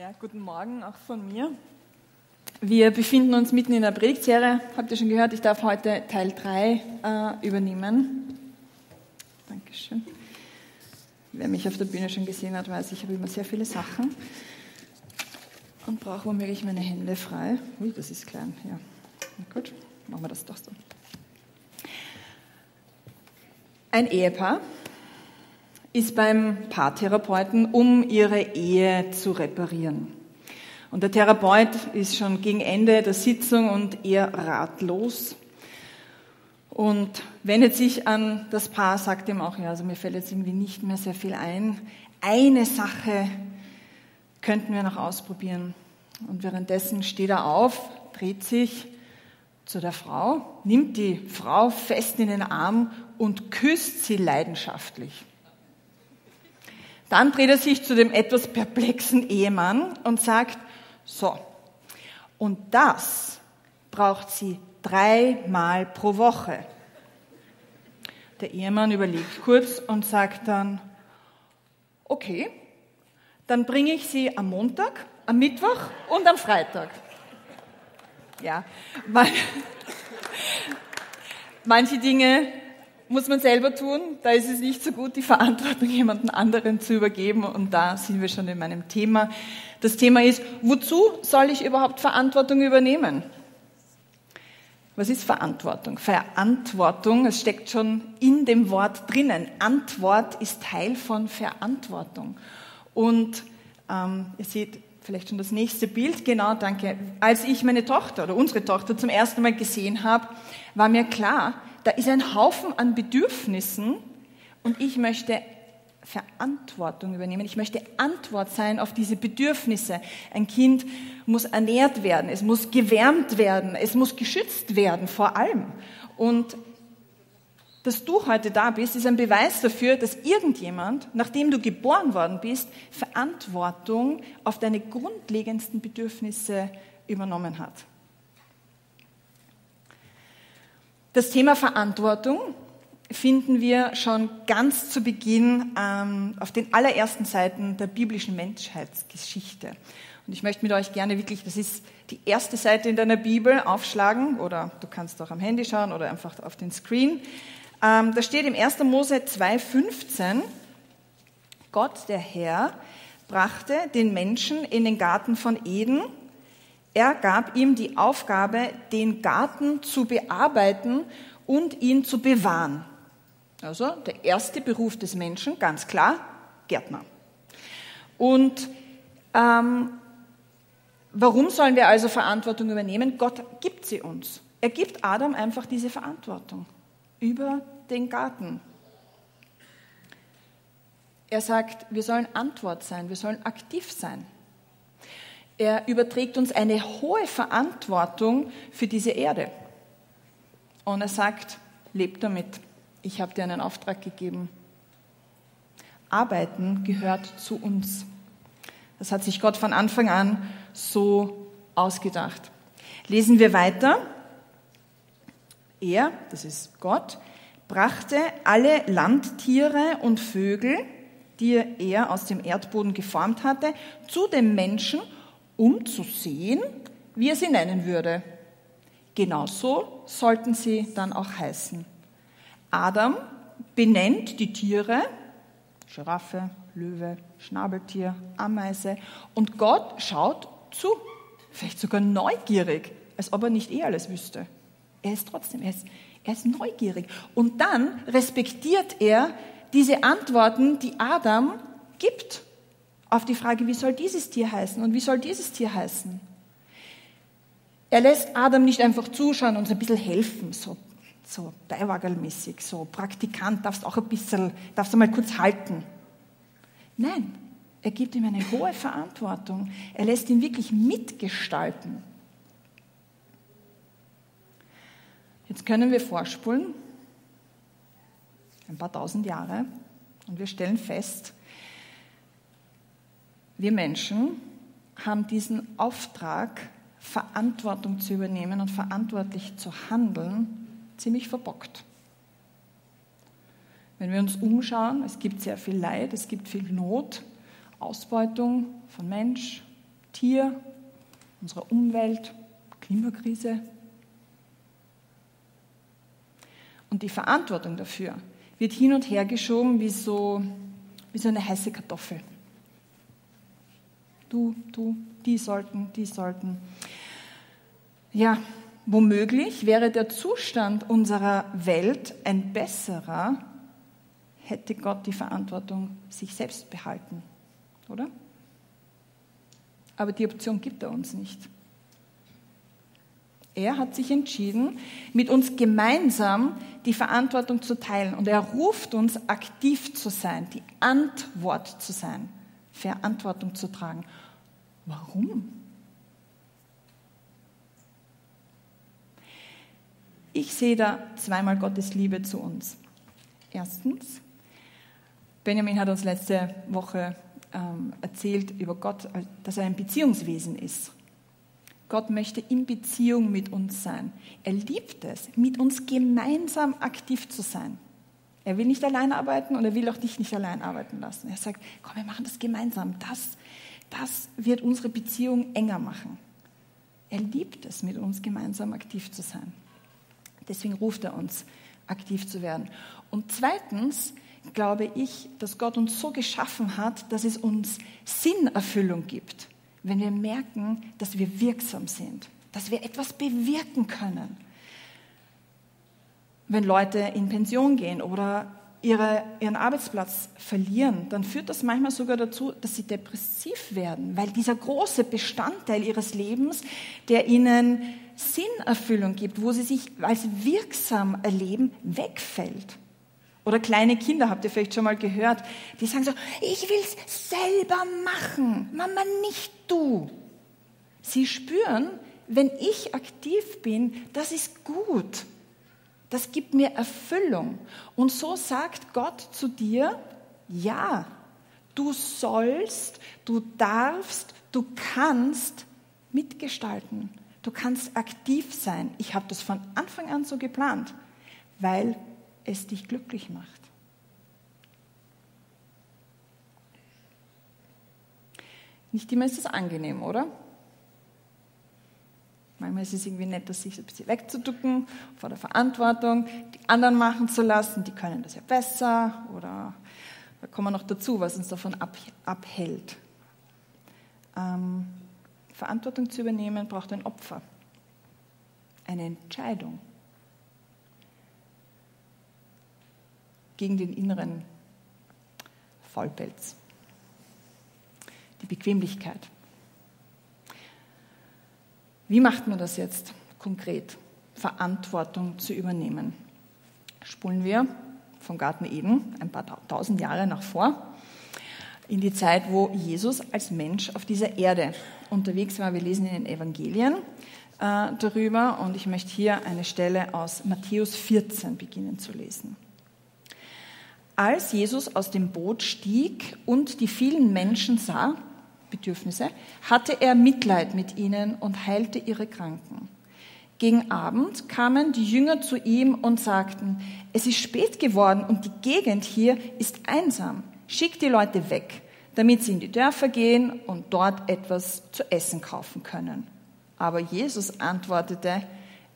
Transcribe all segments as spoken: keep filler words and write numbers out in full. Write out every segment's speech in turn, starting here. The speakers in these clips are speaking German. Ja, guten Morgen auch von mir. Wir befinden uns mitten in der Predigtserie. Habt ihr schon gehört, ich darf heute Teil drei äh, übernehmen. Dankeschön. Wer mich auf der Bühne schon gesehen hat, weiß, ich habe immer sehr viele Sachen und brauche womöglich meine Hände frei. Ui, das ist klein. Ja, na gut, machen wir das doch so. Ein Ehepaar ist beim Paartherapeuten, um ihre Ehe zu reparieren. Und der Therapeut ist schon gegen Ende der Sitzung und eher ratlos und wendet sich an das Paar, sagt ihm auch, ja, also mir fällt jetzt irgendwie nicht mehr sehr viel ein. Eine Sache könnten wir noch ausprobieren. Und währenddessen steht er auf, dreht sich zu der Frau, nimmt die Frau fest in den Arm und küsst sie leidenschaftlich. Dann dreht er sich zu dem etwas perplexen Ehemann und sagt, so, und das braucht sie dreimal pro Woche. Der Ehemann überlegt kurz und sagt dann, okay, dann bringe ich sie am Montag, am Mittwoch und am Freitag. Ja, weil manche Dinge muss man selber tun, da ist es nicht so gut, die Verantwortung jemandem anderen zu übergeben. Und da sind wir schon in meinem Thema. Das Thema ist, wozu soll ich überhaupt Verantwortung übernehmen? Was ist Verantwortung? Verantwortung, es steckt schon in dem Wort drinnen. Antwort ist Teil von Verantwortung. Und ähm, ihr seht vielleicht schon das nächste Bild. Genau, danke. Als ich meine Tochter oder unsere Tochter zum ersten Mal gesehen habe, war mir klar, da ist ein Haufen an Bedürfnissen und ich möchte Verantwortung übernehmen. Ich möchte Antwort sein auf diese Bedürfnisse. Ein Kind muss ernährt werden, es muss gewärmt werden, es muss geschützt werden vor allem. Und dass du heute da bist, ist ein Beweis dafür, dass irgendjemand, nachdem du geboren worden bist, Verantwortung auf deine grundlegendsten Bedürfnisse übernommen hat. Das Thema Verantwortung finden wir schon ganz zu Beginn ähm, auf den allerersten Seiten der biblischen Menschheitsgeschichte. Und ich möchte mit euch gerne wirklich, das ist die erste Seite in deiner Bibel, aufschlagen, oder du kannst auch am Handy schauen oder einfach auf den Screen. Ähm, da steht im ersten Mose zwei fünfzehn, Gott, der Herr, brachte den Menschen in den Garten von Eden. Er gab ihm die Aufgabe, den Garten zu bearbeiten und ihn zu bewahren. Also der erste Beruf des Menschen, ganz klar, Gärtner. Und ähm, warum sollen wir also Verantwortung übernehmen? Gott gibt sie uns. Er gibt Adam einfach diese Verantwortung über den Garten. Er sagt, wir sollen Antwort sein, wir sollen aktiv sein. Er überträgt uns eine hohe Verantwortung für diese Erde. Und er sagt, lebt damit. Ich habe dir einen Auftrag gegeben. Arbeiten gehört zu uns. Das hat sich Gott von Anfang an so ausgedacht. Lesen wir weiter. Er, das ist Gott, brachte alle Landtiere und Vögel, die er aus dem Erdboden geformt hatte, zu dem Menschen, um zu sehen, wie es ihn nennen würde. Genauso sollten sie dann auch heißen. Adam benennt die Tiere, Giraffe, Löwe, Schnabeltier, Ameise, und Gott schaut zu, vielleicht sogar neugierig, als ob er nicht eh alles wüsste. Er ist trotzdem, er ist, er ist neugierig. Und dann respektiert er diese Antworten, die Adam gibt, auf die Frage, wie soll dieses Tier heißen und wie soll dieses Tier heißen. Er lässt Adam nicht einfach zuschauen und so ein bisschen helfen, so, so beiwagerlmäßig, so Praktikant, darfst auch ein bisschen, darfst du mal kurz halten. Nein, er gibt ihm eine hohe Verantwortung. Er lässt ihn wirklich mitgestalten. Jetzt können wir vorspulen, ein paar tausend Jahre, und wir stellen fest, wir Menschen haben diesen Auftrag, Verantwortung zu übernehmen und verantwortlich zu handeln, ziemlich verbockt. Wenn wir uns umschauen, es gibt sehr viel Leid, es gibt viel Not, Ausbeutung von Mensch, Tier, unserer Umwelt, Klimakrise. Und die Verantwortung dafür wird hin und her geschoben wie so, wie so eine heiße Kartoffel. Du, du, die sollten, die sollten. Ja, womöglich wäre der Zustand unserer Welt ein besserer, hätte Gott die Verantwortung sich selbst behalten, oder? Aber die Option gibt er uns nicht. Er hat sich entschieden, mit uns gemeinsam die Verantwortung zu teilen. Und er ruft uns, aktiv zu sein, die Antwort zu sein, Verantwortung zu tragen. Warum? Ich sehe da zweimal Gottes Liebe zu uns. Erstens, Benjamin hat uns letzte Woche ähm, erzählt über Gott, dass er ein Beziehungswesen ist. Gott möchte in Beziehung mit uns sein. Er liebt es, mit uns gemeinsam aktiv zu sein. Er will nicht allein arbeiten und er will auch dich nicht allein arbeiten lassen. Er sagt, komm, wir machen das gemeinsam. Das, das wird unsere Beziehung enger machen. Er liebt es, mit uns gemeinsam aktiv zu sein. Deswegen ruft er uns, aktiv zu werden. Und zweitens glaube ich, dass Gott uns so geschaffen hat, dass es uns Sinnerfüllung gibt, wenn wir merken, dass wir wirksam sind, dass wir etwas bewirken können. Wenn Leute in Pension gehen oder ihre, ihren Arbeitsplatz verlieren, dann führt das manchmal sogar dazu, dass sie depressiv werden, weil dieser große Bestandteil ihres Lebens, der ihnen Sinnerfüllung gibt, wo sie sich als wirksam erleben, wegfällt. Oder kleine Kinder, habt ihr vielleicht schon mal gehört, die sagen so, ich will es selber machen, Mama, nicht du. Sie spüren, wenn ich aktiv bin, das ist gut, das gibt mir Erfüllung. Und so sagt Gott zu dir, ja, du sollst, du darfst, du kannst mitgestalten, du kannst aktiv sein. Ich habe das von Anfang an so geplant, weil es dich glücklich macht. Nicht immer ist es angenehm, oder? Manchmal ist es irgendwie nett, sich ein bisschen wegzuducken vor der Verantwortung, die anderen machen zu lassen, die können das ja besser, oder da kommen wir noch dazu, was uns davon abhält. Ähm, Verantwortung zu übernehmen braucht ein Opfer, eine Entscheidung gegen den inneren Faulpelz, die Bequemlichkeit. Wie macht man das jetzt konkret, Verantwortung zu übernehmen? Spulen wir vom Garten Eden ein paar tausend Jahre nach vor, in die Zeit, wo Jesus als Mensch auf dieser Erde unterwegs war. Wir lesen in den Evangelien äh, darüber und ich möchte hier eine Stelle aus Matthäus vierzehn beginnen zu lesen. Als Jesus aus dem Boot stieg und die vielen Menschen sah, Bedürfnisse, hatte er Mitleid mit ihnen und heilte ihre Kranken. Gegen Abend kamen die Jünger zu ihm und sagten, es ist spät geworden und die Gegend hier ist einsam. Schickt die Leute weg, damit sie in die Dörfer gehen und dort etwas zu essen kaufen können. Aber Jesus antwortete,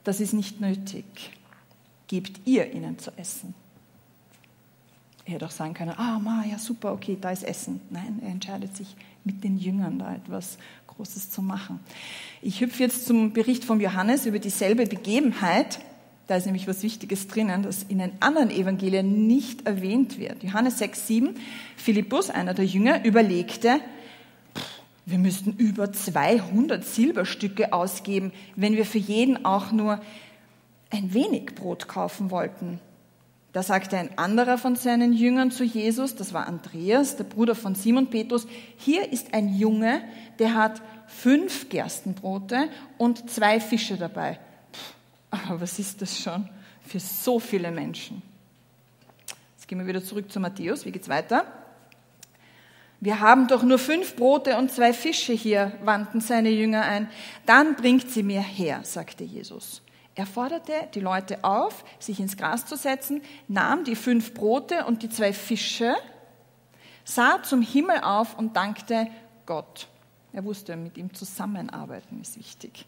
das ist nicht nötig. Gebt ihr ihnen zu essen. Er hätte auch sagen können, ah, ma, ja super, okay, da ist Essen. Nein, er entscheidet sich, mit den Jüngern da etwas Großes zu machen. Ich hüpfe jetzt zum Bericht von Johannes über dieselbe Begebenheit. Da ist nämlich was Wichtiges drinnen, das in den anderen Evangelien nicht erwähnt wird. Johannes sechs, sieben, Philippus, einer der Jünger, überlegte, wir müssten über zweihundert Silberstücke ausgeben, wenn wir für jeden auch nur ein wenig Brot kaufen wollten. Da sagte ein anderer von seinen Jüngern zu Jesus, das war Andreas, der Bruder von Simon Petrus, hier ist ein Junge, der hat fünf Gerstenbrote und zwei Fische dabei. Pff, aber was ist das schon für so viele Menschen? Jetzt gehen wir wieder zurück zu Matthäus, wie geht's weiter? Wir haben doch nur fünf Brote und zwei Fische hier, wandten seine Jünger ein. Dann bringt sie mir her, sagte Jesus. Er forderte die Leute auf, sich ins Gras zu setzen, nahm die fünf Brote und die zwei Fische, sah zum Himmel auf und dankte Gott. Er wusste, mit ihm zusammenarbeiten ist wichtig.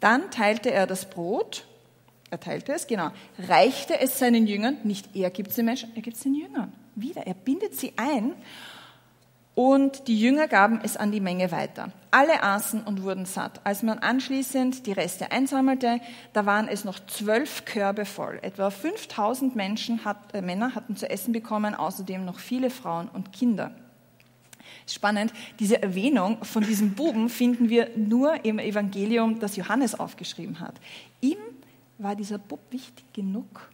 Dann teilte er das Brot, er teilte es, genau, reichte es seinen Jüngern, nicht er gibt es den Menschen, er gibt es den Jüngern. Wieder, er bindet sie ein und die Jünger gaben es an die Menge weiter. Alle aßen und wurden satt. Als man anschließend die Reste einsammelte, da waren es noch zwölf Körbe voll. Etwa fünftausend Menschen hat, äh, Männer hatten zu essen bekommen, außerdem noch viele Frauen und Kinder. Spannend, diese Erwähnung von diesem Buben finden wir nur im Evangelium, das Johannes aufgeschrieben hat. Ihm war dieser Bub wichtig genug,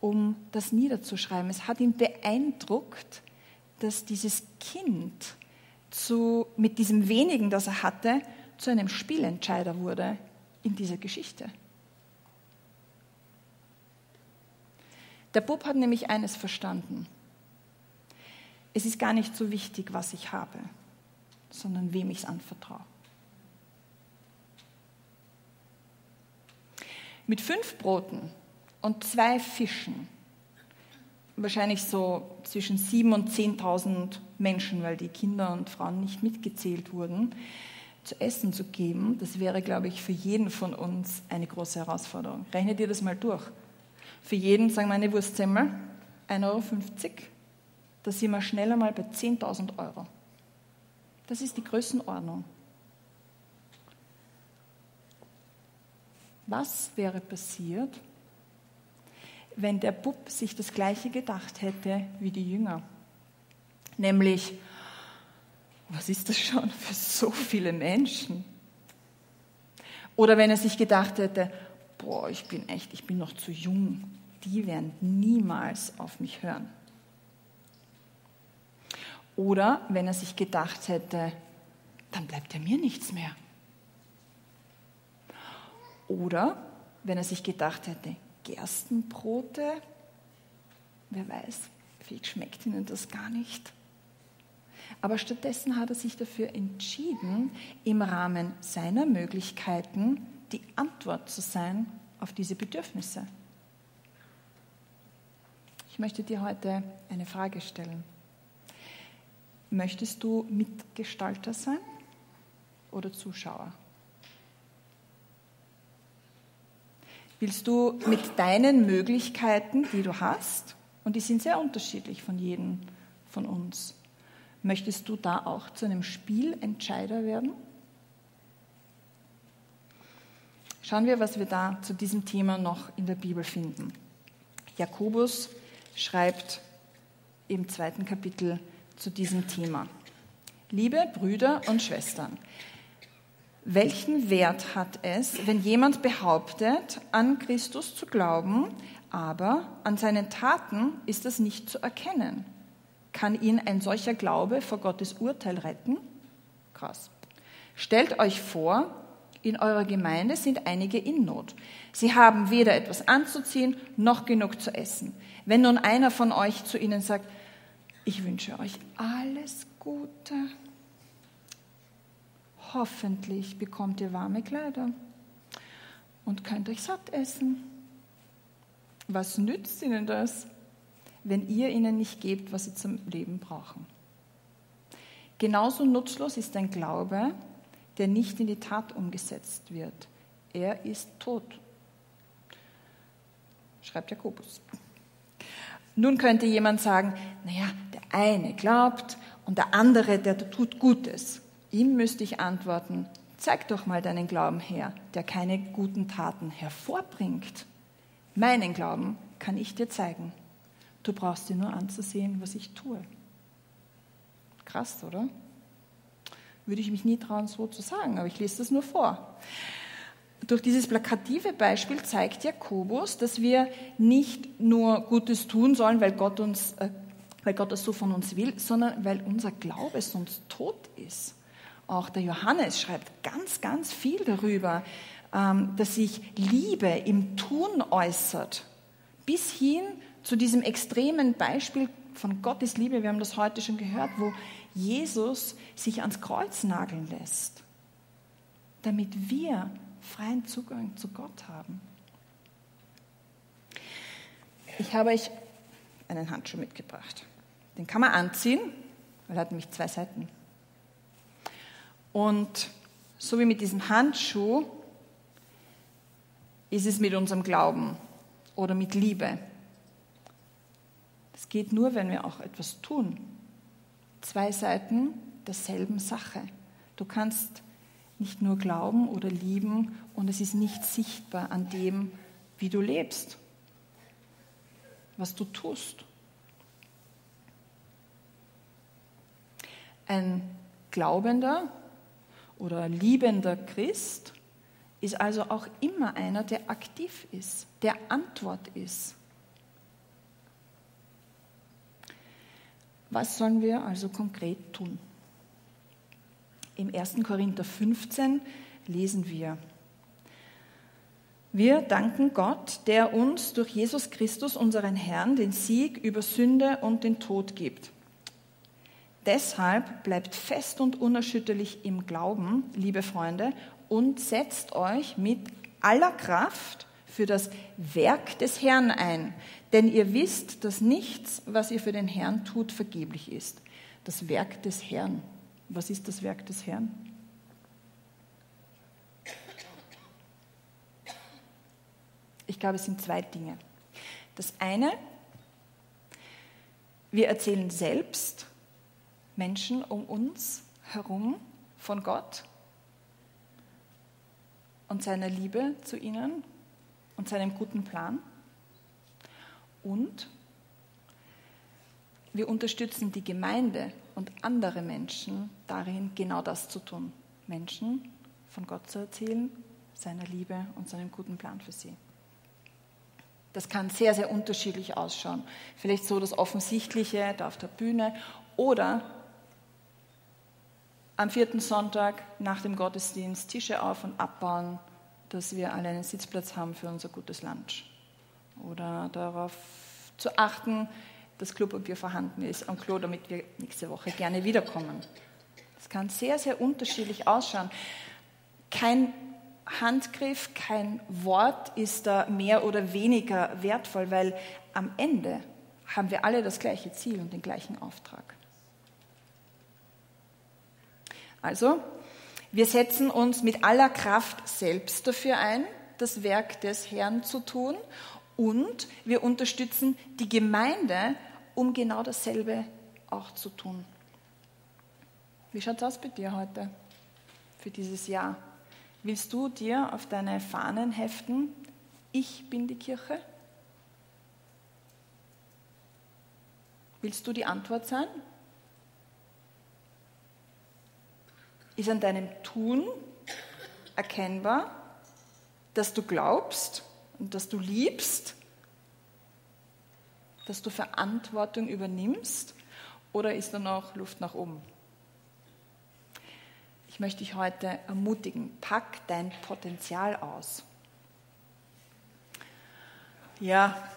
um das niederzuschreiben. Es hat ihn beeindruckt, dass dieses Kind zu, mit diesem Wenigen, das er hatte, zu einem Spielentscheider wurde in dieser Geschichte. Der Bub hat nämlich eines verstanden. Es ist gar nicht so wichtig, was ich habe, sondern wem ich es anvertraue. Mit fünf Broten und zwei Fischen, wahrscheinlich so zwischen sieben und zehntausend Menschen, weil die Kinder und Frauen nicht mitgezählt wurden, zu essen zu geben, das wäre, glaube ich, für jeden von uns eine große Herausforderung. Rechnet ihr das mal durch. Für jeden, sagen wir, eine Wurstsemmel, ein Euro fünfzig, da sind wir schneller mal bei zehntausend Euro. Das ist die Größenordnung. Was wäre passiert, wenn der Bub sich das Gleiche gedacht hätte wie die Jünger? Nämlich, was ist das schon für so viele Menschen? Oder wenn er sich gedacht hätte, boah, ich bin echt, ich bin noch zu jung. Die werden niemals auf mich hören. Oder wenn er sich gedacht hätte, dann bleibt ja mir nichts mehr. Oder wenn er sich gedacht hätte, Gerstenbrote, wer weiß, vielleicht schmeckt ihnen das gar nicht. Aber stattdessen hat er sich dafür entschieden, im Rahmen seiner Möglichkeiten die Antwort zu sein auf diese Bedürfnisse. Ich möchte dir heute eine Frage stellen. Möchtest du Mitgestalter sein oder Zuschauer? Willst du mit deinen Möglichkeiten, die du hast, und die sind sehr unterschiedlich von jedem von uns, möchtest du da auch zu einem Spielentscheider werden? Schauen wir, was wir da zu diesem Thema noch in der Bibel finden. Jakobus schreibt im zweiten Kapitel zu diesem Thema. Liebe Brüder und Schwestern, welchen Wert hat es, wenn jemand behauptet, an Christus zu glauben, aber an seinen Taten ist das nicht zu erkennen? Kann ihn ein solcher Glaube vor Gottes Urteil retten? Krass. Stellt euch vor, in eurer Gemeinde sind einige in Not. Sie haben weder etwas anzuziehen, noch genug zu essen. Wenn nun einer von euch zu ihnen sagt, ich wünsche euch alles Gute, hoffentlich bekommt ihr warme Kleider und könnt euch satt essen. Was nützt ihnen das, wenn ihr ihnen nicht gebt, was sie zum Leben brauchen? Genauso nutzlos ist ein Glaube, der nicht in die Tat umgesetzt wird. Er ist tot, schreibt Jakobus. Nun könnte jemand sagen, naja, der eine glaubt und der andere, der tut Gutes. Ihm müsste ich antworten, zeig doch mal deinen Glauben her, der keine guten Taten hervorbringt. Meinen Glauben kann ich dir zeigen. Du brauchst dir nur anzusehen, was ich tue. Krass, oder? Würde ich mich nie trauen, so zu sagen, aber ich lese das nur vor. Durch dieses plakative Beispiel zeigt Jakobus, dass wir nicht nur Gutes tun sollen, weil Gott uns, äh, weil Gott das so von uns will, sondern weil unser Glaube sonst tot ist. Auch der Johannes schreibt ganz, ganz viel darüber, dass sich Liebe im Tun äußert. Bis hin zu diesem extremen Beispiel von Gott ist Liebe, wir haben das heute schon gehört, wo Jesus sich ans Kreuz nageln lässt, damit wir freien Zugang zu Gott haben. Ich habe euch einen Handschuh mitgebracht. Den kann man anziehen, weil er hat nämlich zwei Seiten. Und so wie mit diesem Handschuh ist es mit unserem Glauben oder mit Liebe. Das geht nur, wenn wir auch etwas tun. Zwei Seiten derselben Sache. Du kannst nicht nur glauben oder lieben und es ist nicht sichtbar an dem, wie du lebst, was du tust. Ein glaubender oder liebender Christ ist also auch immer einer, der aktiv ist, der Antwort ist. Was sollen wir also konkret tun? Im ersten Korinther fünfzehn lesen wir: Wir danken Gott, der uns durch Jesus Christus, unseren Herrn, den Sieg über Sünde und den Tod gibt. Deshalb bleibt fest und unerschütterlich im Glauben, liebe Freunde, und setzt euch mit aller Kraft für das Werk des Herrn ein. Denn ihr wisst, dass nichts, was ihr für den Herrn tut, vergeblich ist. Das Werk des Herrn. Was ist das Werk des Herrn? Ich glaube, es sind zwei Dinge. Das eine, wir erzählen selbst Menschen um uns herum von Gott und seiner Liebe zu ihnen und seinem guten Plan. Und wir unterstützen die Gemeinde und andere Menschen darin, genau das zu tun. Menschen von Gott zu erzählen, seiner Liebe und seinem guten Plan für sie. Das kann sehr, sehr unterschiedlich ausschauen. Vielleicht so das Offensichtliche da auf der Bühne oder am vierten Sonntag nach dem Gottesdienst Tische auf- und abbauen, dass wir alle einen Sitzplatz haben für unser gutes Lunch. Oder darauf zu achten, dass Klopapier vorhanden ist am Klo, damit wir nächste Woche gerne wiederkommen. Das kann sehr, sehr unterschiedlich ausschauen. Kein Handgriff, kein Wort ist da mehr oder weniger wertvoll, weil am Ende haben wir alle das gleiche Ziel und den gleichen Auftrag. Also, wir setzen uns mit aller Kraft selbst dafür ein, das Werk des Herrn zu tun. Und wir unterstützen die Gemeinde, um genau dasselbe auch zu tun. Wie schaut es aus bei dir heute, für dieses Jahr? Willst du dir auf deine Fahnen heften, ich bin die Kirche? Willst du die Antwort sein? Ist an deinem Tun erkennbar, dass du glaubst, und dass du liebst, dass du Verantwortung übernimmst, oder ist da noch Luft nach oben? Ich möchte dich heute ermutigen, pack dein Potenzial aus. Ja,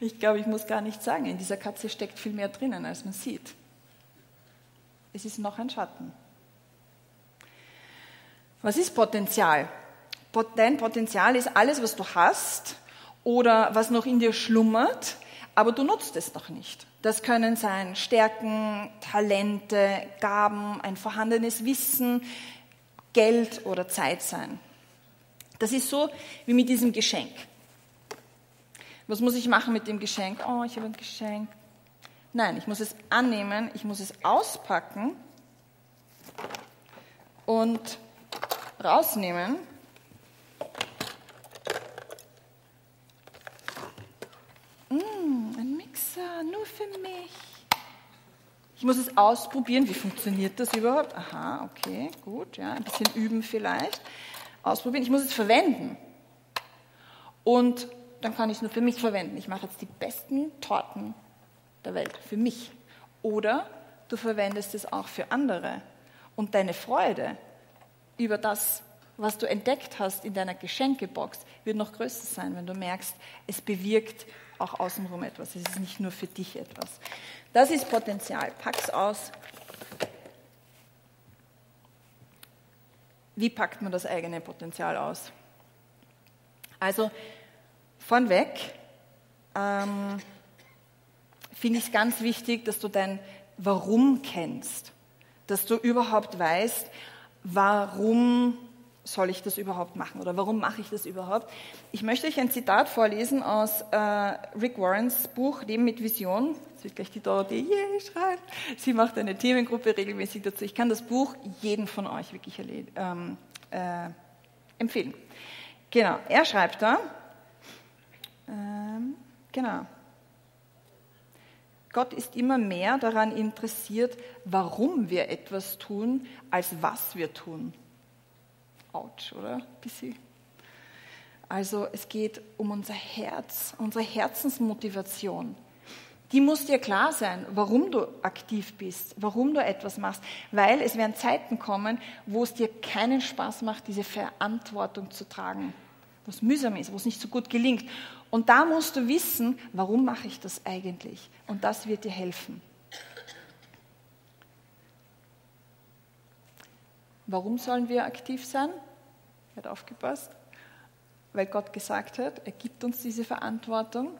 ich glaube, ich muss gar nichts sagen, in dieser Katze steckt viel mehr drinnen, als man sieht. Es ist noch ein Schatten. Was ist Potenzial? Dein Potenzial ist alles, was du hast oder was noch in dir schlummert, aber du nutzt es noch nicht. Das können sein Stärken, Talente, Gaben, ein vorhandenes Wissen, Geld oder Zeit sein. Das ist so wie mit diesem Geschenk. Was muss ich machen mit dem Geschenk? Oh, ich habe ein Geschenk. Nein, ich muss es annehmen, ich muss es auspacken und rausnehmen. Ein Mixer, nur für mich. Ich muss es ausprobieren. Wie funktioniert das überhaupt? Aha, okay, gut, ja, ein bisschen üben vielleicht. Ausprobieren, ich muss es verwenden. Und dann kann ich es nur für mich verwenden. Ich mache jetzt die besten Torten der Welt, für mich. Oder du verwendest es auch für andere. Und deine Freude über das, was du entdeckt hast in deiner Geschenkebox, wird noch größer sein, wenn du merkst, es bewirkt auch außenrum etwas. Es ist nicht nur für dich etwas. Das ist Potenzial. Pack's aus. Wie packt man das eigene Potenzial aus? Also, von weg ähm, finde ich es ganz wichtig, dass du dein Warum kennst. dass du überhaupt weißt, warum soll ich das überhaupt machen oder warum mache ich das überhaupt. Ich möchte euch ein Zitat vorlesen aus äh, Rick Warrens Buch Leben mit Vision. Jetzt wird gleich die Dorothee yeah, schreien. Sie macht eine Themengruppe regelmäßig dazu. Ich kann das Buch jedem von euch wirklich erle- ähm, äh, empfehlen. Genau, er schreibt da, ähm, genau, Gott ist immer mehr daran interessiert, warum wir etwas tun, als was wir tun. Autsch, oder? Bisschen. Also es geht um unser Herz, unsere Herzensmotivation. Die muss dir klar sein, warum du aktiv bist, warum du etwas machst, weil es werden Zeiten kommen, wo es dir keinen Spaß macht, diese Verantwortung zu tragen, wo es mühsam ist, wo es nicht so gut gelingt. Und da musst du wissen, warum mache ich das eigentlich? Und das wird dir helfen. Warum sollen wir aktiv sein? Hat aufgepasst. Weil Gott gesagt hat, er gibt uns diese Verantwortung,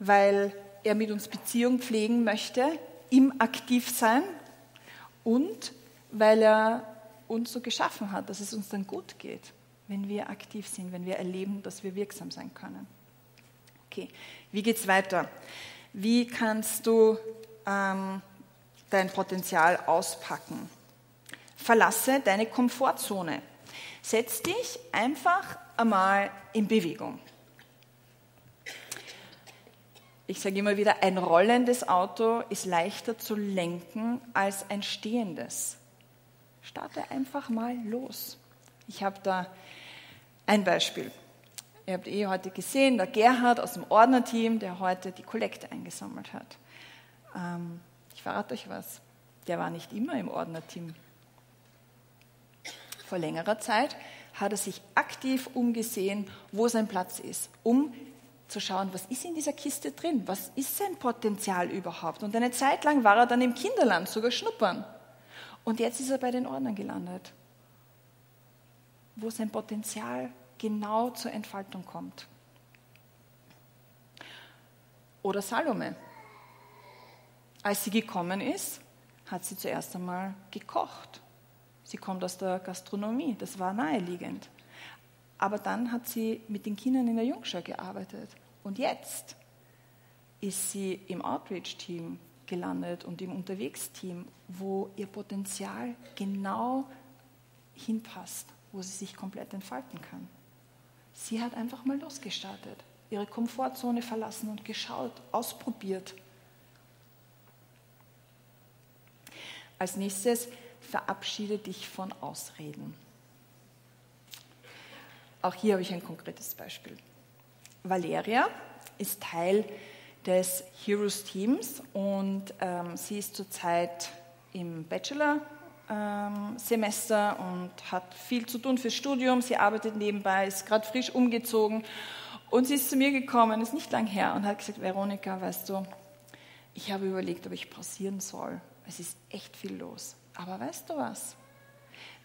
weil er mit uns Beziehung pflegen möchte, im Aktivsein und weil er uns so geschaffen hat, dass es uns dann gut geht, wenn wir aktiv sind, wenn wir erleben, dass wir wirksam sein können. Okay, wie geht's weiter? Wie kannst du ähm, dein Potenzial auspacken? Verlasse deine Komfortzone. Setz dich einfach einmal in Bewegung. Ich sage immer wieder, ein rollendes Auto ist leichter zu lenken als ein stehendes. Starte einfach mal los. Ich habe da ein Beispiel. Ihr habt eh heute gesehen, der Gerhard aus dem Ordnerteam, der heute die Kollekte eingesammelt hat. Ähm, ich verrate euch was, der war nicht immer im Ordnerteam. Vor längerer Zeit hat er sich aktiv umgesehen, wo sein Platz ist, um zu schauen, was ist in dieser Kiste drin, was ist sein Potenzial überhaupt. Und eine Zeit lang war er dann im Kinderland sogar schnuppern. Und jetzt ist er bei den Ordnern gelandet, wo sein Potenzial ist. Genau zur Entfaltung kommt. Oder Salome. Als sie gekommen ist, hat sie zuerst einmal gekocht. Sie kommt aus der Gastronomie, das war naheliegend. Aber dann hat sie mit den Kindern in der Jungschau gearbeitet. Und jetzt ist sie im Outreach-Team gelandet und im Unterwegs-Team, wo ihr Potenzial genau hinpasst, wo sie sich komplett entfalten kann. Sie hat einfach mal losgestartet, ihre Komfortzone verlassen und geschaut, ausprobiert. Als nächstes verabschiede dich von Ausreden. Auch hier habe ich ein konkretes Beispiel. Valeria ist Teil des Heroes Teams und ähm, sie ist zurzeit im Bachelor Semester und hat viel zu tun fürs Studium. Sie arbeitet nebenbei, ist gerade frisch umgezogen und sie ist zu mir gekommen, ist nicht lang her und hat gesagt, Veronika, weißt du, ich habe überlegt, ob ich pausieren soll. Es ist echt viel los. Aber weißt du was?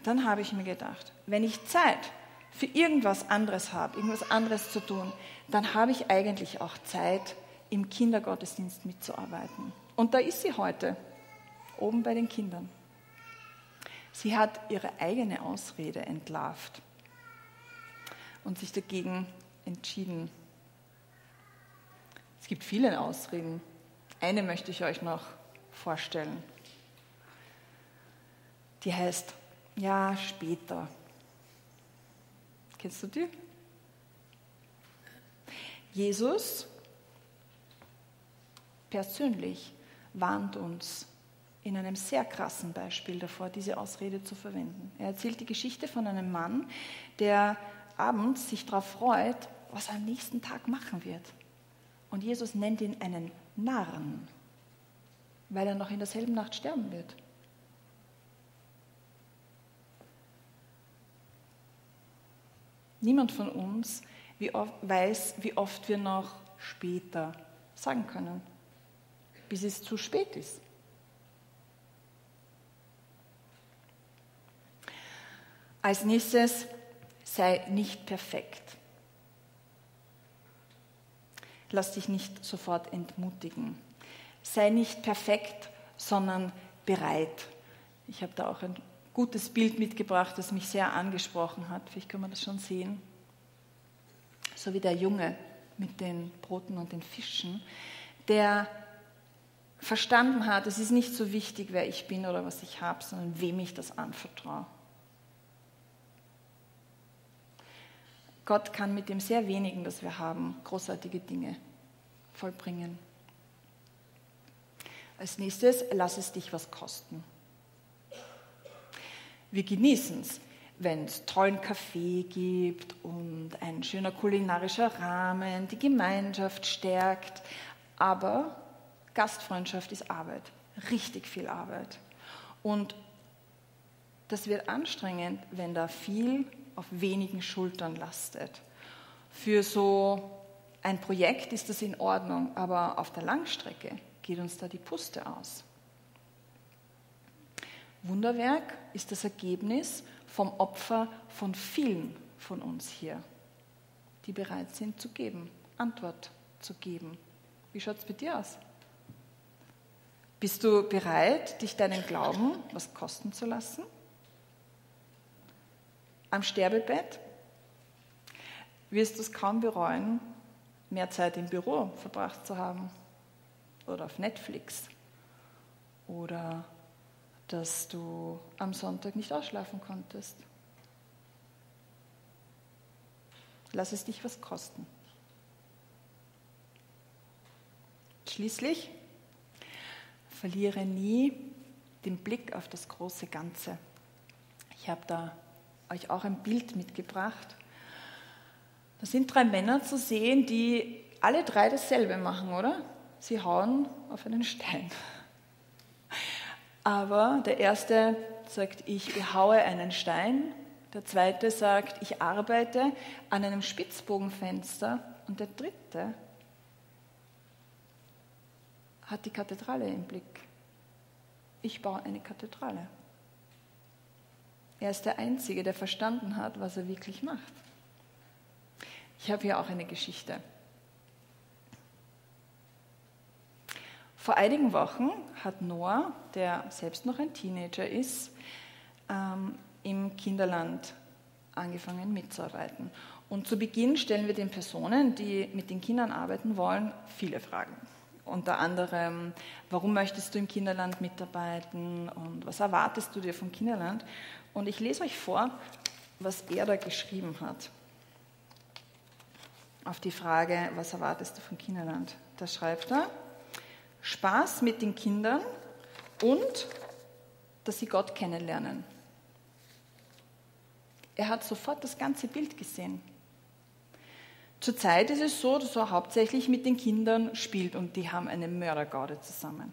Dann habe ich mir gedacht, wenn ich Zeit für irgendwas anderes habe, irgendwas anderes zu tun, dann habe ich eigentlich auch Zeit, im Kindergottesdienst mitzuarbeiten. Und da ist sie heute, oben bei den Kindern. Sie hat ihre eigene Ausrede entlarvt und sich dagegen entschieden. Es gibt viele Ausreden. Eine möchte ich euch noch vorstellen. Die heißt, ja, später. Kennst du die? Jesus persönlich warnt uns in einem sehr krassen Beispiel davor, diese Ausrede zu verwenden. Er erzählt die Geschichte von einem Mann, der abends sich darauf freut, was er am nächsten Tag machen wird. Und Jesus nennt ihn einen Narren, weil er noch in derselben Nacht sterben wird. Niemand von uns wie oft, weiß, wie oft wir noch später sagen können, bis es zu spät ist. Als nächstes, sei nicht perfekt. Lass dich nicht sofort entmutigen. Sei nicht perfekt, sondern bereit. Ich habe da auch ein gutes Bild mitgebracht, das mich sehr angesprochen hat. Vielleicht kann man das schon sehen. So wie der Junge mit den Broten und den Fischen, der verstanden hat, es ist nicht so wichtig, wer ich bin oder was ich habe, sondern wem ich das anvertraue. Gott kann mit dem sehr wenigen, das wir haben, großartige Dinge vollbringen. Als nächstes, lass es dich was kosten. Wir genießen es, wenn es tollen Kaffee gibt und ein schöner kulinarischer Rahmen, die Gemeinschaft stärkt, aber Gastfreundschaft ist Arbeit, richtig viel Arbeit. Und das wird anstrengend, wenn da viel auf wenigen Schultern lastet. Für so ein Projekt ist das in Ordnung, aber auf der Langstrecke geht uns da die Puste aus. Wunderwerk ist das Ergebnis vom Opfer von vielen von uns hier, die bereit sind zu geben, Antwort zu geben. Wie schaut es bei dir aus? Bist du bereit, dich deinen Glauben was kosten zu lassen? Am Sterbebett wirst du es kaum bereuen, mehr Zeit im Büro verbracht zu haben oder auf Netflix oder dass du am Sonntag nicht ausschlafen konntest. Lass es dich was kosten. Schließlich verliere nie den Blick auf das große Ganze. Ich habe da euch auch ein Bild mitgebracht. Da sind drei Männer zu sehen, die alle drei dasselbe machen, oder? Sie hauen auf einen Stein. Aber der erste sagt, ich behaue einen Stein. Der zweite sagt, ich arbeite an einem Spitzbogenfenster. Und der dritte hat die Kathedrale im Blick. Ich baue eine Kathedrale. Er ist der Einzige, der verstanden hat, was er wirklich macht. Ich habe hier auch eine Geschichte. Vor einigen Wochen hat Noah, der selbst noch ein Teenager ist, ähm, im Kinderland angefangen mitzuarbeiten. Und zu Beginn stellen wir den Personen, die mit den Kindern arbeiten wollen, viele Fragen. Unter anderem, warum möchtest du im Kinderland mitarbeiten und was erwartest du dir vom Kinderland? Und ich lese euch vor, was er da geschrieben hat. Auf die Frage, was erwartest du vom Kinderland? Da schreibt er, Spaß mit den Kindern und dass sie Gott kennenlernen. Er hat sofort das ganze Bild gesehen. Zurzeit ist es so, dass er hauptsächlich mit den Kindern spielt und die haben eine Mördergarde zusammen.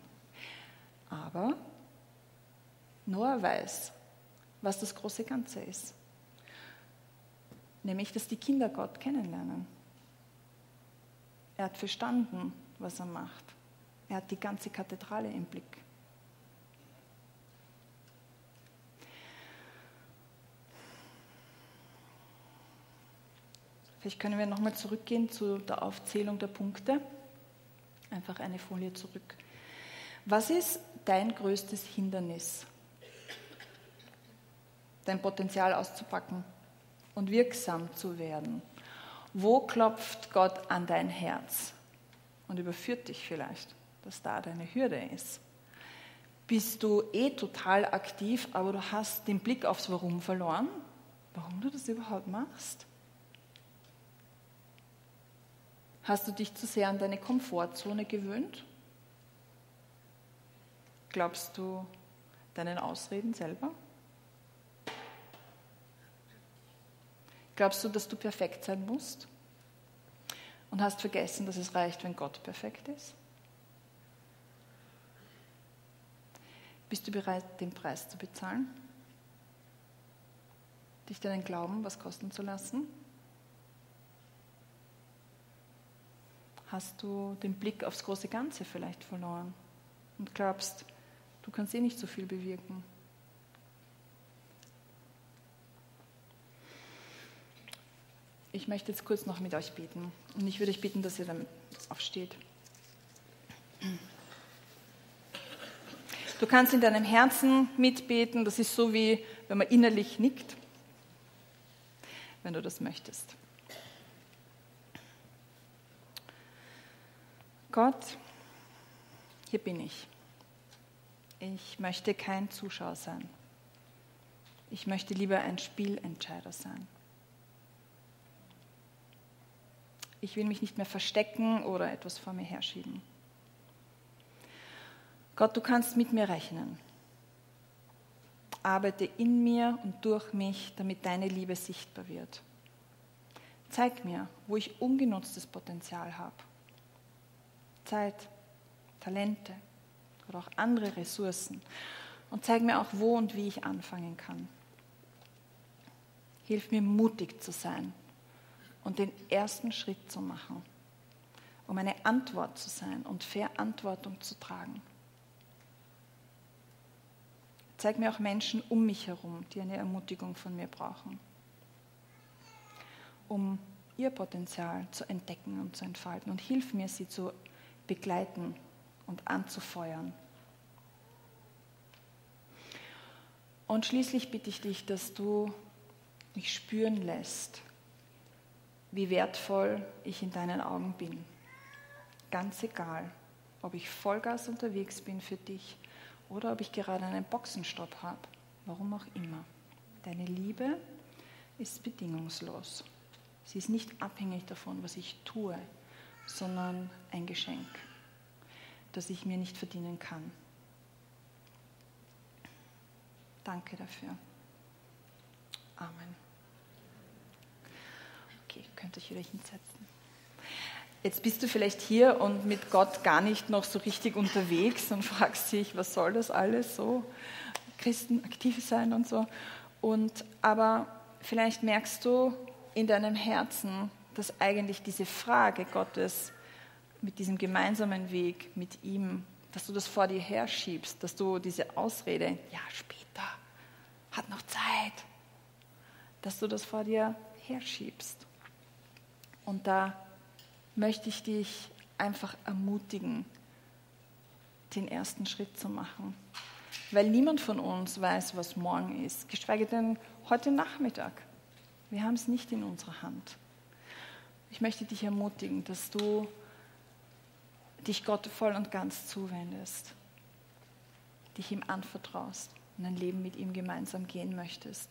Aber Noah weiß, was das große Ganze ist. Nämlich, dass die Kinder Gott kennenlernen. Er hat verstanden, was er macht. Er hat die ganze Kathedrale im Blick. Vielleicht können wir nochmal zurückgehen zu der Aufzählung der Punkte. Einfach eine Folie zurück. Was ist dein größtes Hindernis? Dein Potenzial auszupacken und wirksam zu werden. Wo klopft Gott an dein Herz und überführt dich vielleicht, dass da deine Hürde ist? Bist du eh total aktiv, aber du hast den Blick aufs Warum verloren? Warum du das überhaupt machst? Hast du dich zu sehr an deine Komfortzone gewöhnt? Glaubst du deinen Ausreden selber? Glaubst du, dass du perfekt sein musst? Und hast vergessen, dass es reicht, wenn Gott perfekt ist? Bist du bereit, den Preis zu bezahlen? Dich deinen Glauben was kosten zu lassen? Hast du den Blick aufs große Ganze vielleicht verloren und glaubst, du kannst eh nicht so viel bewirken? Ich möchte jetzt kurz noch mit euch beten und ich würde euch bitten, dass ihr dann aufsteht. Du kannst in deinem Herzen mitbeten. Das ist so, wie wenn man innerlich nickt, wenn du das möchtest. Gott, hier bin ich. Ich möchte kein Zuschauer sein. Ich möchte lieber ein Spielentscheider sein. Ich will mich nicht mehr verstecken oder etwas vor mir herschieben. Gott, du kannst mit mir rechnen. Arbeite in mir und durch mich, damit deine Liebe sichtbar wird. Zeig mir, wo ich ungenutztes Potenzial habe. Zeit, Talente oder auch andere Ressourcen. Und zeig mir auch, wo und wie ich anfangen kann. Hilf mir, mutig zu sein und den ersten Schritt zu machen, um eine Antwort zu sein und Verantwortung zu tragen. Zeig mir auch Menschen um mich herum, die eine Ermutigung von mir brauchen, um ihr Potenzial zu entdecken und zu entfalten. Und hilf mir, sie zu begleiten und anzufeuern. Und schließlich bitte ich dich, dass du mich spüren lässt, wie wertvoll ich in deinen Augen bin. Ganz egal, ob ich Vollgas unterwegs bin für dich oder ob ich gerade einen Boxenstopp habe, warum auch immer. Deine Liebe ist bedingungslos. Sie ist nicht abhängig davon, was ich tue, sondern ein Geschenk, das ich mir nicht verdienen kann. Danke dafür. Amen. Okay, könnt euch wieder hinsetzen. Jetzt bist du vielleicht hier und mit Gott gar nicht noch so richtig unterwegs und fragst dich, was soll das alles so? Christen, aktiv sein und so. Und, aber vielleicht merkst du in deinem Herzen, dass eigentlich diese Frage Gottes mit diesem gemeinsamen Weg mit ihm, dass du das vor dir herschiebst, dass du diese Ausrede, ja später, hat noch Zeit, dass du das vor dir herschiebst. Und da möchte ich dich einfach ermutigen, den ersten Schritt zu machen. Weil niemand von uns weiß, was morgen ist, geschweige denn heute Nachmittag. Wir haben es nicht in unserer Hand. Ich möchte dich ermutigen, dass du dich Gott voll und ganz zuwendest, dich ihm anvertraust und ein Leben mit ihm gemeinsam gehen möchtest.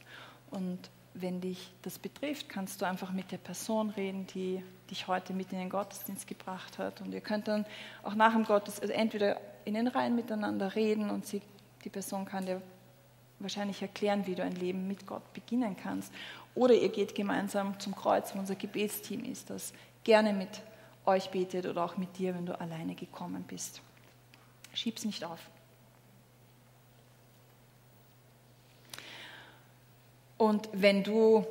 Und wenn dich das betrifft, kannst du einfach mit der Person reden, die dich heute mit in den Gottesdienst gebracht hat. Und ihr könnt dann auch nach dem Gottesdienst, also entweder in den Reihen miteinander reden und sie, die Person kann dir wahrscheinlich erklären, wie du ein Leben mit Gott beginnen kannst. Oder ihr geht gemeinsam zum Kreuz, wo unser Gebetsteam ist, das gerne mit euch betet oder auch mit dir, wenn du alleine gekommen bist. Schieb's nicht auf. Und wenn du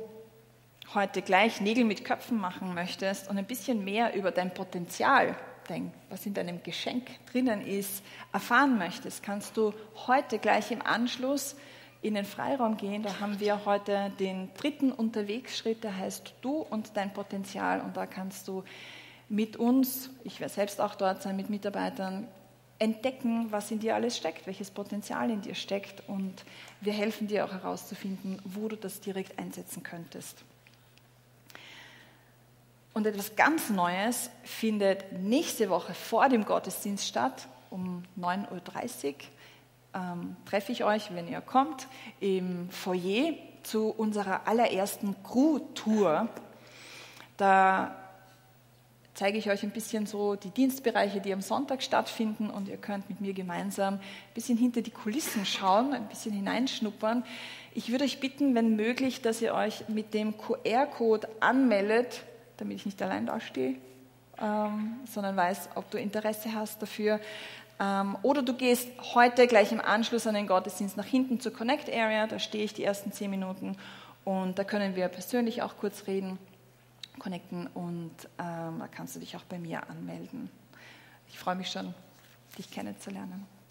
heute gleich Nägel mit Köpfen machen möchtest und ein bisschen mehr über dein Potenzial, dein, was in deinem Geschenk drinnen ist, erfahren möchtest, kannst du heute gleich im Anschluss in den Freiraum gehen. Da haben wir heute den dritten Unterwegsschritt, der heißt Du und dein Potenzial. Und da kannst du mit uns, ich werde selbst auch dort sein, mit Mitarbeitern, entdecken, was in dir alles steckt, welches Potenzial in dir steckt, und wir helfen dir auch herauszufinden, wo du das direkt einsetzen könntest. Und etwas ganz Neues findet nächste Woche vor dem Gottesdienst statt, um neun Uhr dreißig ähm, treffe ich euch, wenn ihr kommt, im Foyer zu unserer allerersten Crew-Tour. Da zeige ich euch ein bisschen so die Dienstbereiche, die am Sonntag stattfinden, und ihr könnt mit mir gemeinsam ein bisschen hinter die Kulissen schauen, ein bisschen hineinschnuppern. Ich würde euch bitten, wenn möglich, dass ihr euch mit dem Q R-Code anmeldet, damit ich nicht allein dastehe, ähm, sondern weiß, ob du Interesse hast dafür. Ähm, oder du gehst heute gleich im Anschluss an den Gottesdienst nach hinten zur Connect Area, da stehe ich die ersten zehn Minuten und da können wir persönlich auch kurz reden. Connecten und ähm, da kannst du dich auch bei mir anmelden. Ich freue mich schon, dich kennenzulernen.